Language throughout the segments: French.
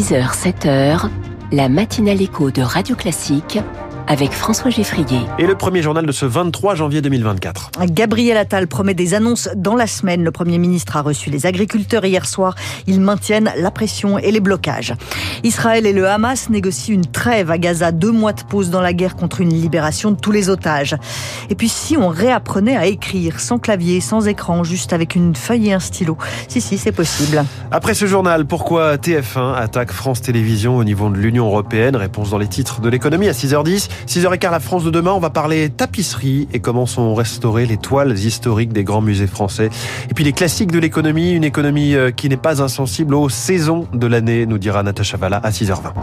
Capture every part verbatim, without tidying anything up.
six heures sept heures, la matinale écho de Radio Classique avec François Geffrier. Et le premier journal de ce vingt-trois janvier deux mille vingt-quatre. Gabriel Attal promet des annonces dans la semaine. Le Premier ministre a reçu les agriculteurs hier soir. Ils maintiennent la pression et les blocages. Israël et le Hamas négocient une trêve à Gaza. Deux mois de pause dans la guerre contre une libération de tous les otages. Et puis si on réapprenait à écrire sans clavier, sans écran, juste avec une feuille et un stylo. Si, si, c'est possible. Après ce journal, pourquoi T F un attaque France Télévisions au niveau de l'Union européenne? Réponse dans les titres de l'économie à six heures dix. six heures quinze, la France de demain, on va parler tapisserie et comment sont restaurées les toiles historiques des grands musées français. Et puis les classiques de l'économie, une économie qui n'est pas insensible aux saisons de l'année, nous dira Natacha Valla à six heures vingt.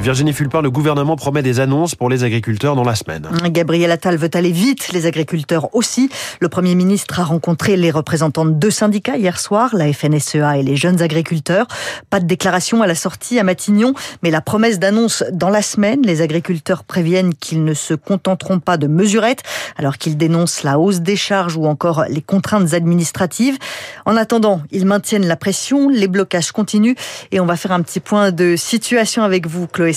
Virginie Fulpin, le gouvernement promet des annonces pour les agriculteurs dans la semaine. Gabriel Attal veut aller vite, les agriculteurs aussi. Le Premier ministre a rencontré les représentants de deux syndicats hier soir, la F N S E A et les jeunes agriculteurs. Pas de déclaration à la sortie à Matignon, mais la promesse d'annonces dans la semaine. Les agriculteurs préviennent qu'ils ne se contenteront pas de mesurettes, alors qu'ils dénoncent la hausse des charges ou encore les contraintes administratives. En attendant, ils maintiennent la pression, les blocages continuent et on va faire un petit point de situation avec vous, Chloé.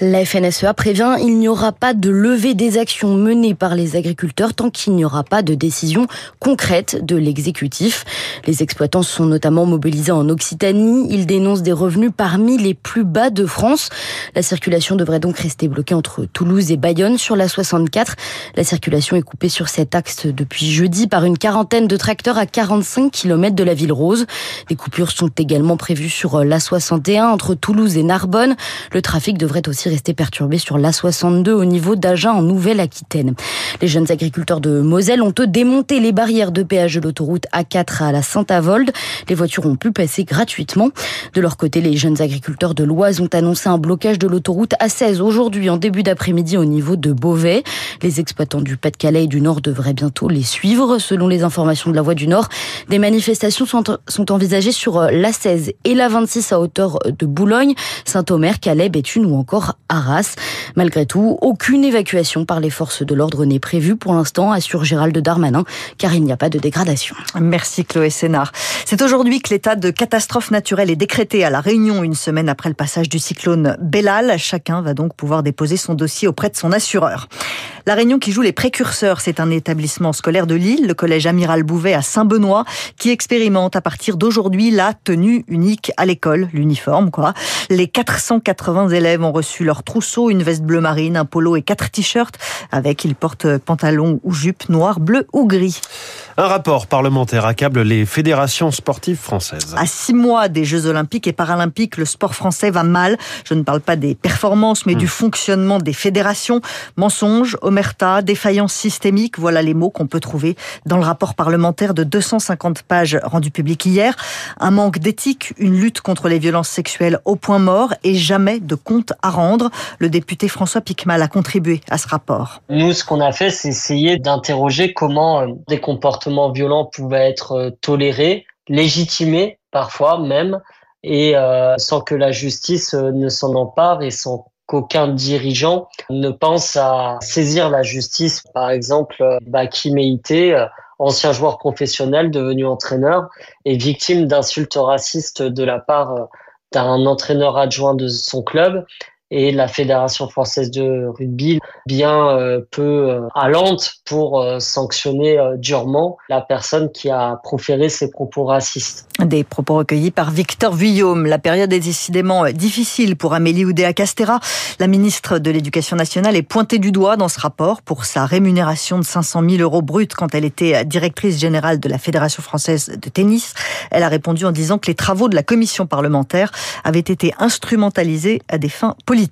La F N S E A prévient, il n'y aura pas de levée des actions menées par les agriculteurs tant qu'il n'y aura pas de décision concrète de l'exécutif. Les exploitants sont notamment mobilisés en Occitanie. Ils dénoncent des revenus parmi les plus bas de France. La circulation devrait donc rester bloquée entre Toulouse et Bayonne sur la soixante-quatre. La circulation est coupée sur cet axe depuis jeudi par une quarantaine de tracteurs à quarante-cinq kilomètres de la ville rose. Des coupures sont également prévues sur la soixante et un entre Toulouse et Narbonne. Le trafic devrait aussi rester perturbé sur l'A soixante-deux au niveau d'Agen en Nouvelle-Aquitaine. Les jeunes agriculteurs de Moselle ont eux démonté les barrières de péage de l'autoroute A quatre à la Saint-Avold. Les voitures ont pu passer gratuitement. De leur côté, les jeunes agriculteurs de l'Oise ont annoncé un blocage de l'autoroute A seize aujourd'hui en début d'après-midi au niveau de Beauvais. Les exploitants du Pas-de-Calais et du Nord devraient bientôt les suivre. Selon les informations de la Voix du Nord, des manifestations sont envisagées sur l'A seize et l'A vingt-six à hauteur de Boulogne, Saint-Omer, Calais, Béthune ou encore Arras. Malgré tout, aucune évacuation par les forces de l'ordre n'est prévue pour l'instant, assure Gérald Darmanin, car il n'y a pas de dégradation. Merci Chloé Sénard. C'est aujourd'hui que l'état de catastrophe naturelle est décrété à La Réunion, une semaine après le passage du cyclone Belal. Chacun va donc pouvoir déposer son dossier auprès de son assureur. La Réunion qui joue les précurseurs, c'est un établissement scolaire de Lille, le collège Amiral Bouvet à Saint-Benoît, qui expérimente à partir d'aujourd'hui la tenue unique à l'école, l'uniforme quoi. Les quatre cent quatre-vingts élèves ont reçu leur trousseau, une veste bleu marine, un polo et quatre t-shirts. Avec, ils portent pantalon ou jupe noire, bleu ou gris. Un rapport parlementaire accable les fédérations sportives françaises. À six mois des Jeux Olympiques et Paralympiques, le sport français va mal. Je ne parle pas des performances, mais mmh. du fonctionnement des fédérations. Mensonges, omerta, défaillance systémique, voilà les mots qu'on peut trouver dans le rapport parlementaire de deux cent cinquante pages rendu public hier. Un manque d'éthique, une lutte contre les violences sexuelles au point mort et jamais de compte à rendre. Le député François Piquemal a contribué à ce rapport. Nous, ce qu'on a fait, c'est essayer d'interroger comment des comportements violents pouvaient être tolérés, légitimés parfois même, et euh, sans que la justice ne s'en empare et sans qu'aucun dirigeant ne pense à saisir la justice. Par exemple, Baki Meite, ancien joueur professionnel devenu entraîneur et victime d'insultes racistes de la part euh, d'un entraîneur adjoint de son club, et la Fédération française de rugby bien peu allante pour sanctionner durement la personne qui a proféré ces propos racistes. Des propos recueillis par Victor Vuillaume. La période est décidément difficile pour Amélie Oudéa-Castera. La ministre de l'Éducation nationale est pointée du doigt dans ce rapport pour sa rémunération de cinq cent mille euros bruts quand elle était directrice générale de la Fédération française de tennis. Elle a répondu en disant que les travaux de la commission parlementaire avaient été instrumentalisés à des fins politiques.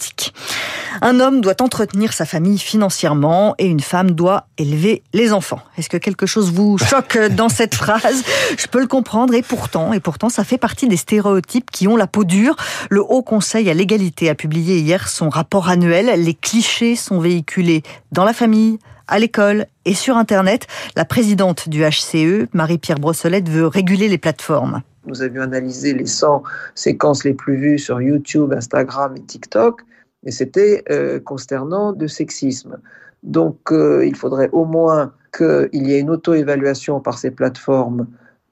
Un homme doit entretenir sa famille financièrement et une femme doit élever les enfants. Est-ce que quelque chose vous choque dans cette phrase? Je peux le comprendre et pourtant, et pourtant, ça fait partie des stéréotypes qui ont la peau dure. Le Haut Conseil à l'égalité a publié hier son rapport annuel. Les clichés sont véhiculés dans la famille, à l'école et sur Internet. La présidente du H C E, Marie-Pierre Brossolette, veut réguler les plateformes. Nous avions analysé les cent séquences les plus vues sur YouTube, Instagram et TikTok, et c'était euh, consternant de sexisme. Donc, euh, il faudrait au moins qu'il y ait une auto-évaluation par ces plateformes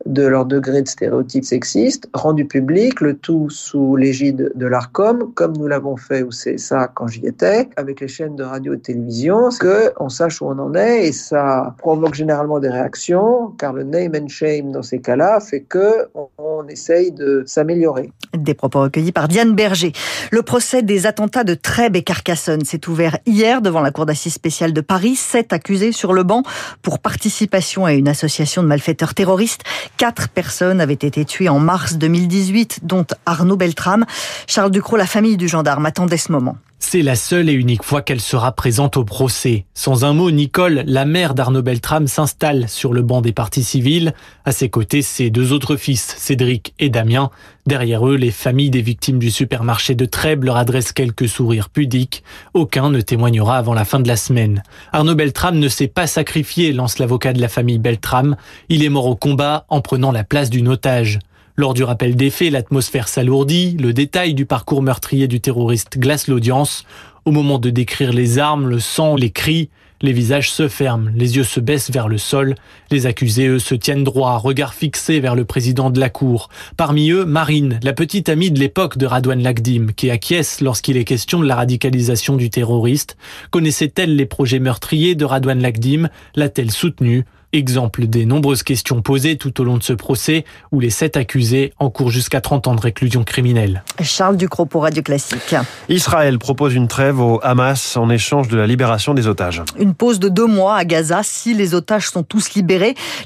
de leur degré de stéréotypes sexistes, rendu public, le tout sous l'égide de l'ARCOM, comme nous l'avons fait au C S A quand j'y étais, avec les chaînes de radio et de télévision, que on sache où on en est, et ça provoque généralement des réactions, car le name and shame dans ces cas-là fait que on, on essaye de s'améliorer. Des propos recueillis par Diane Berger. Le procès des attentats de Trèbes et Carcassonne s'est ouvert hier devant la Cour d'assises spéciale de Paris. Sept accusés sur le banc pour participation à une association de malfaiteurs terroristes. Quatre personnes avaient été tuées en mars deux mille dix-huit, dont Arnaud Beltrame. Charles Ducrot, la famille du gendarme, attendait ce moment. C'est la seule et unique fois qu'elle sera présente au procès. Sans un mot, Nicole, la mère d'Arnaud Beltrame, s'installe sur le banc des parties civiles. À ses côtés, ses deux autres fils, Cédric et Damien. Derrière eux, les familles des victimes du supermarché de Trèbes leur adressent quelques sourires pudiques. Aucun ne témoignera avant la fin de la semaine. Arnaud Beltrame ne s'est pas sacrifié, lance l'avocat de la famille Beltrame. Il est mort au combat en prenant la place d'une otage. Lors du rappel des faits, l'atmosphère s'alourdit, le détail du parcours meurtrier du terroriste glace l'audience. Au moment de décrire les armes, le sang, les cris, les visages se ferment, les yeux se baissent vers le sol. Les accusés, eux, se tiennent droit, regard fixé vers le président de la cour. Parmi eux, Marine, la petite amie de l'époque de Radouane Lagdim, qui acquiesce lorsqu'il est question de la radicalisation du terroriste. Connaissait-elle les projets meurtriers de Radouane Lagdim? L'a-t-elle soutenu? Exemple des nombreuses questions posées tout au long de ce procès où les sept accusés encourent jusqu'à trente ans de réclusion criminelle. Charles Ducrot pour Radio Classique. Israël propose une trêve au Hamas en échange de la libération des otages. Une pause de deux mois à Gaza si les otages sont tous libérés.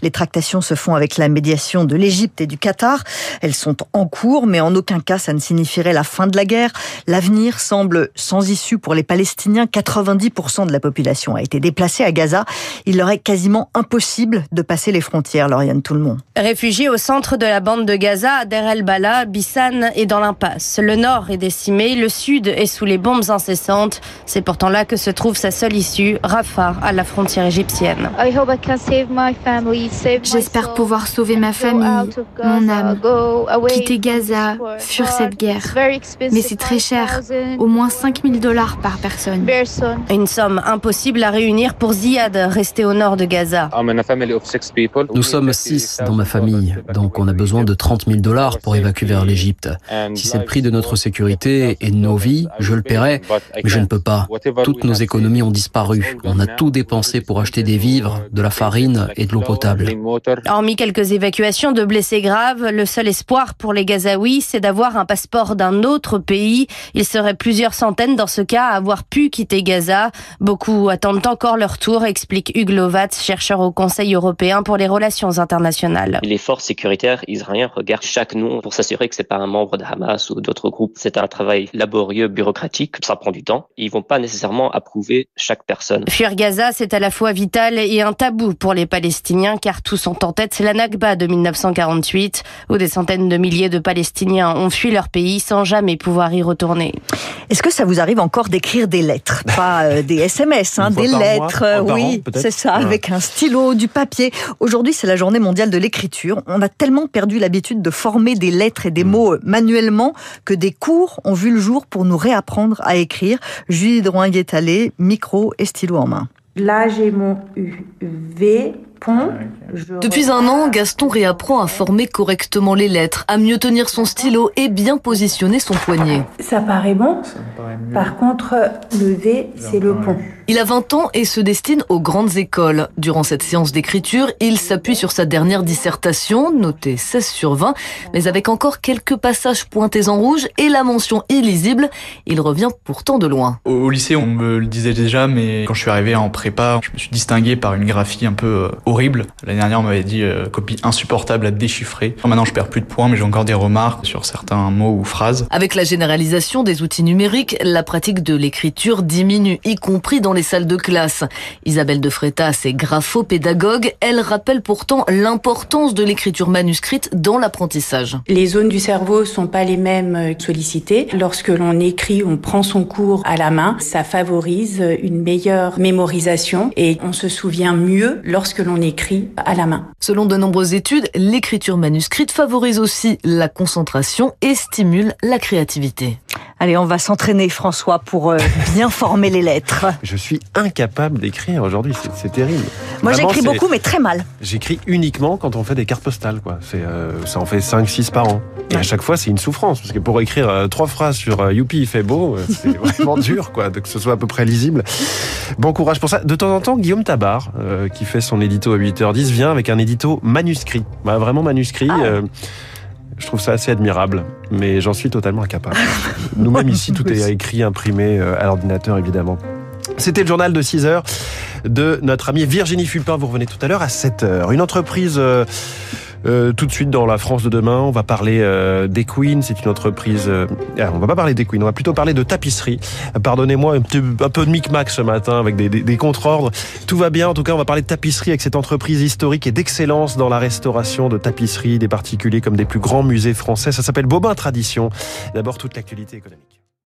Les tractations se font avec la médiation de l'Égypte et du Qatar. Elles sont en cours, mais en aucun cas ça ne signifierait la fin de la guerre. L'avenir semble sans issue pour les Palestiniens. quatre-vingt-dix pour cent de la population a été déplacée à Gaza. Il leur est quasiment impossible de passer les frontières, Lauriane Toulmont. Réfugiés au centre de la bande de Gaza, Deir el-Bala, Bissan est dans l'impasse. Le nord est décimé, le sud est sous les bombes incessantes. C'est pourtant là que se trouve sa seule issue, Rafah, à la frontière égyptienne. J'espère pouvoir sauver ma famille, mon âme, quitter Gaza, fuir cette guerre. Mais c'est très cher, au moins cinq mille dollars par personne. Une somme impossible à réunir pour Ziad, resté au nord de Gaza. Nous sommes six dans ma famille, donc on a besoin de trente mille dollars pour évacuer vers l'Égypte. Si c'est le prix de notre sécurité et de nos vies, je le paierai, mais je ne peux pas. Toutes nos économies ont disparu. On a tout dépensé pour acheter des vivres, de la farine et de l'eau potable. Hormis quelques évacuations de blessés graves, le seul espoir pour les Gazaouis, c'est d'avoir un passeport d'un autre pays. Ils seraient plusieurs centaines dans ce cas à avoir pu quitter Gaza. Beaucoup attendent encore leur tour, explique Hugues Lovat, chercheur au Conseil européen pour les relations internationales. Les forces sécuritaires israéliennes regardent chaque nom pour s'assurer que c'est pas un membre de Hamas ou d'autres groupes. C'est un travail laborieux, bureaucratique, ça prend du temps. Ils vont pas nécessairement approuver chaque personne. Fuir Gaza, c'est à la fois vital et un tabou pour les Palestiniens, car tous ont en tête la Nakba de mille neuf cent quarante-huit, où des centaines de milliers de Palestiniens ont fui leur pays sans jamais pouvoir y retourner. Est-ce que ça vous arrive encore d'écrire des lettres, pas euh, des S M S, hein, des lettres, mois, oui, an, c'est ça, ouais. Avec un stylo, du papier. Aujourd'hui, c'est la journée mondiale de l'écriture. On a tellement perdu l'habitude de former des lettres et des mots manuellement que des cours ont vu le jour pour nous réapprendre à écrire. Julie Drouin-Guétalé, micro et stylo en main. Là, j'ai mon U V. Depuis un an, Gaston réapprend à former correctement les lettres, à mieux tenir son stylo et bien positionner son poignet. Ça paraît bon, ça paraît mieux. Par contre, le V, c'est le pont. Il a vingt ans et se destine aux grandes écoles. Durant cette séance d'écriture, il s'appuie sur sa dernière dissertation, notée seize sur vingt, mais avec encore quelques passages pointés en rouge et la mention illisible, il revient pourtant de loin. Au lycée, on me le disait déjà, mais quand je suis arrivé en prépa, je me suis distingué par une graphie un peu... Euh, horrible. L'année dernière, on m'avait dit euh, copie insupportable à déchiffrer. Maintenant, je perds plus de points, mais j'ai encore des remarques sur certains mots ou phrases. Avec la généralisation des outils numériques, la pratique de l'écriture diminue, y compris dans les salles de classe. Isabelle de Freitas est graphopédagogue. Elle rappelle pourtant l'importance de l'écriture manuscrite dans l'apprentissage. Les zones du cerveau sont pas les mêmes sollicitées. Lorsque l'on écrit, on prend son cours à la main. Ça favorise une meilleure mémorisation et on se souvient mieux lorsque l'on écrit à la main. Selon de nombreuses études, l'écriture manuscrite favorise aussi la concentration et stimule la créativité. Allez, on va s'entraîner, François, pour euh, bien former les lettres. Je suis incapable d'écrire aujourd'hui, c'est, c'est terrible. Moi, Vraiment, j'écris beaucoup, mais très mal. J'écris uniquement quand on fait des cartes postales, quoi. C'est, euh, ça en fait cinq six par an. Et à chaque fois, c'est une souffrance, parce que pour écrire euh, trois phrases sur euh, « Youpi, il fait beau euh, », c'est vraiment dur, quoi, de que ce soit à peu près lisible. Bon courage pour ça. De temps en temps, Guillaume Tabar, euh, qui fait son édito à huit heures dix, vient avec un édito manuscrit. Bah, vraiment manuscrit. Ah. Euh, je trouve ça assez admirable, mais j'en suis totalement incapable. Nous-mêmes ici, tout est écrit, imprimé, euh, à l'ordinateur, évidemment. C'était le journal de six heures de notre amie Virginie Fulpin. Vous revenez tout à l'heure à sept heures. Une entreprise... Euh, Euh, tout de suite dans la France de demain, on va parler euh, d'Equine. C'est une entreprise. Euh, on va pas parler d'Equine, on va plutôt parler de tapisserie. Pardonnez-moi un, petit, un peu de micmac ce matin avec des, des, des contre-ordres. Tout va bien. En tout cas, on va parler de tapisserie avec cette entreprise historique et d'excellence dans la restauration de tapisserie des particuliers comme des plus grands musées français. Ça s'appelle Bobin Tradition. D'abord toute l'actualité économique.